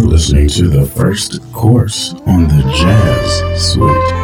You're listening to the first course on the Jazz Suite.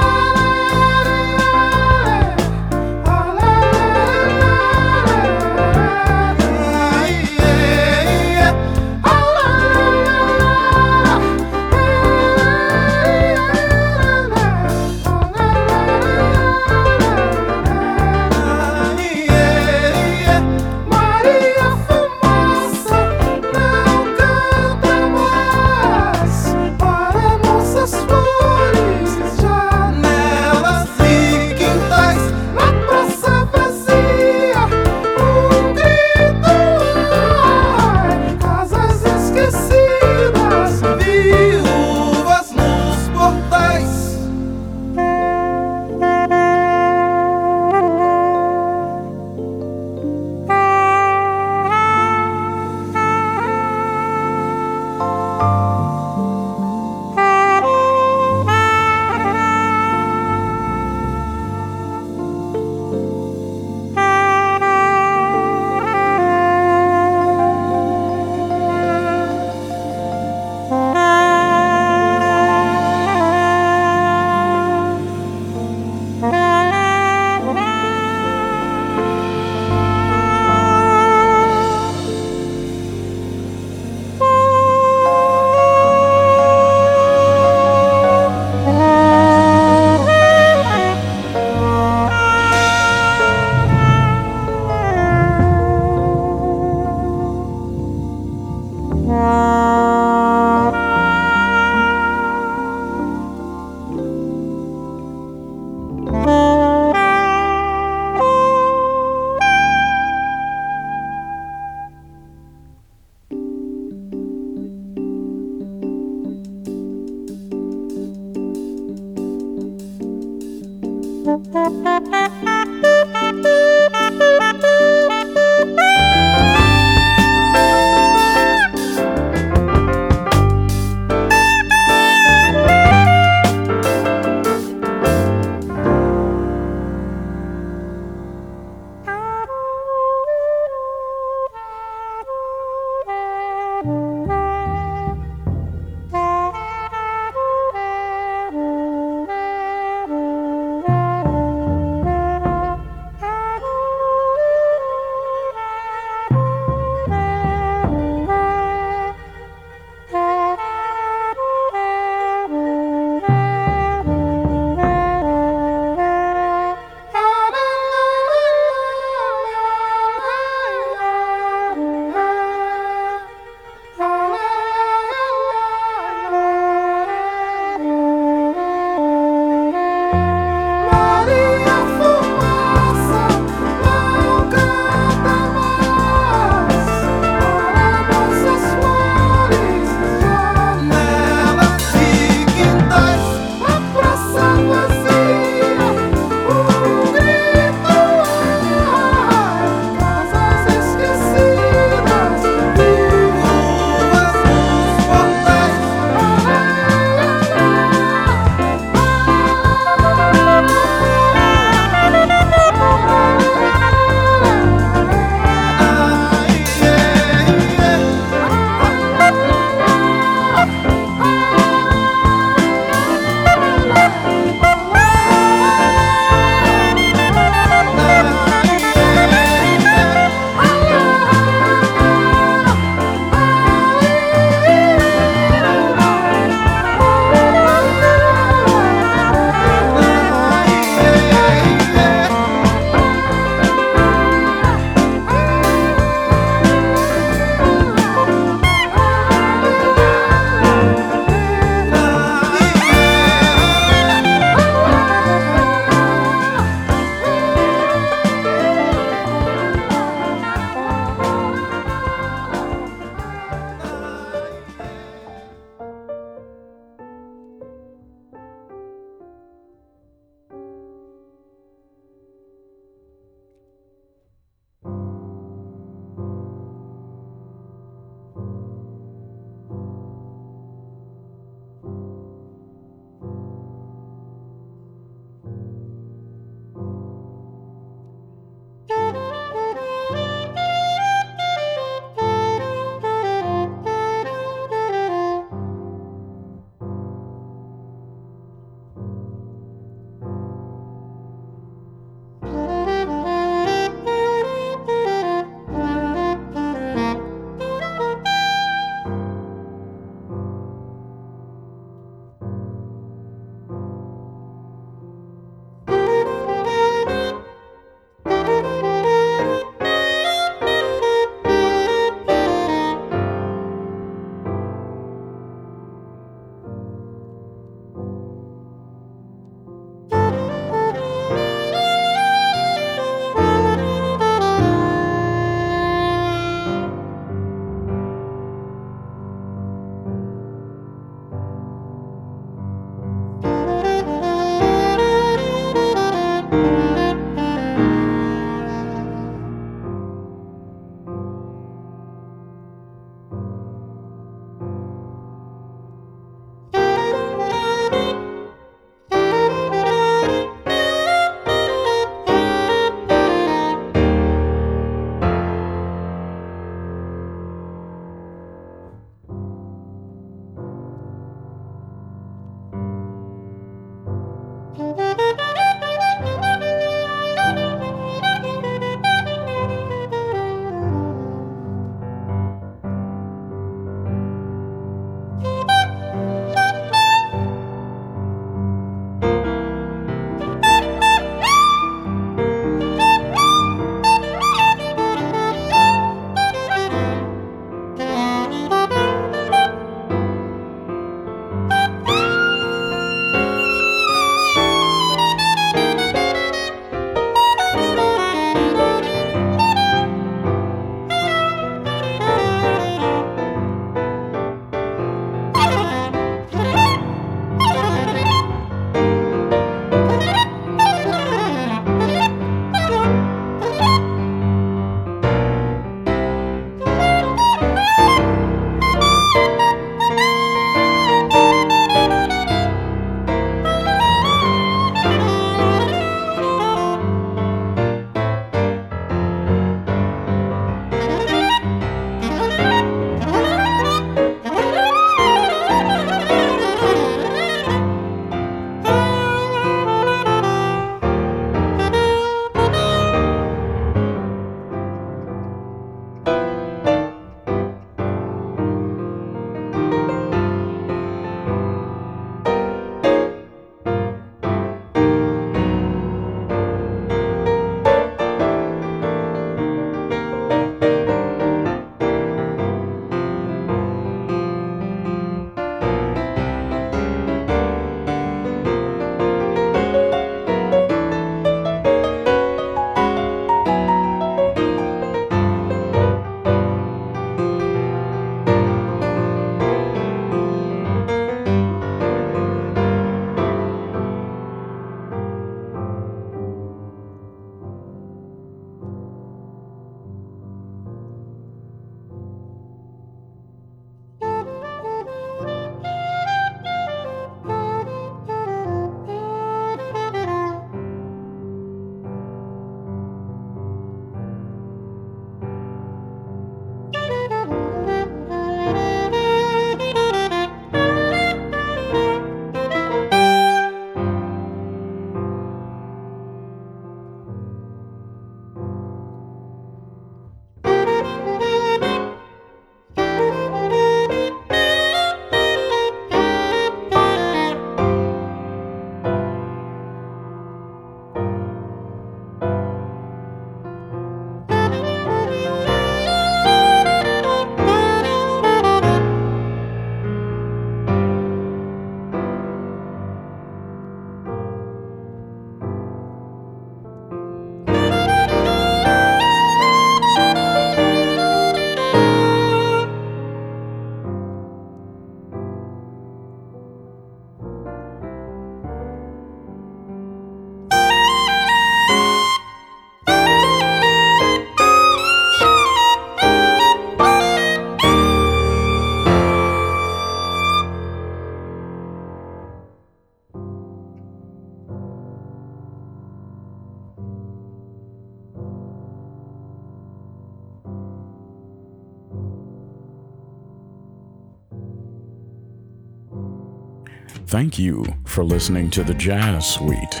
Thank you for listening to the Jazz Suite.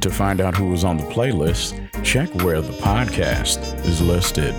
To find out who was on the playlist, check where the podcast is listed.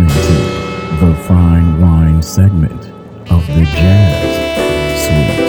listening to the Fine Wine segment of the Jazz Suite.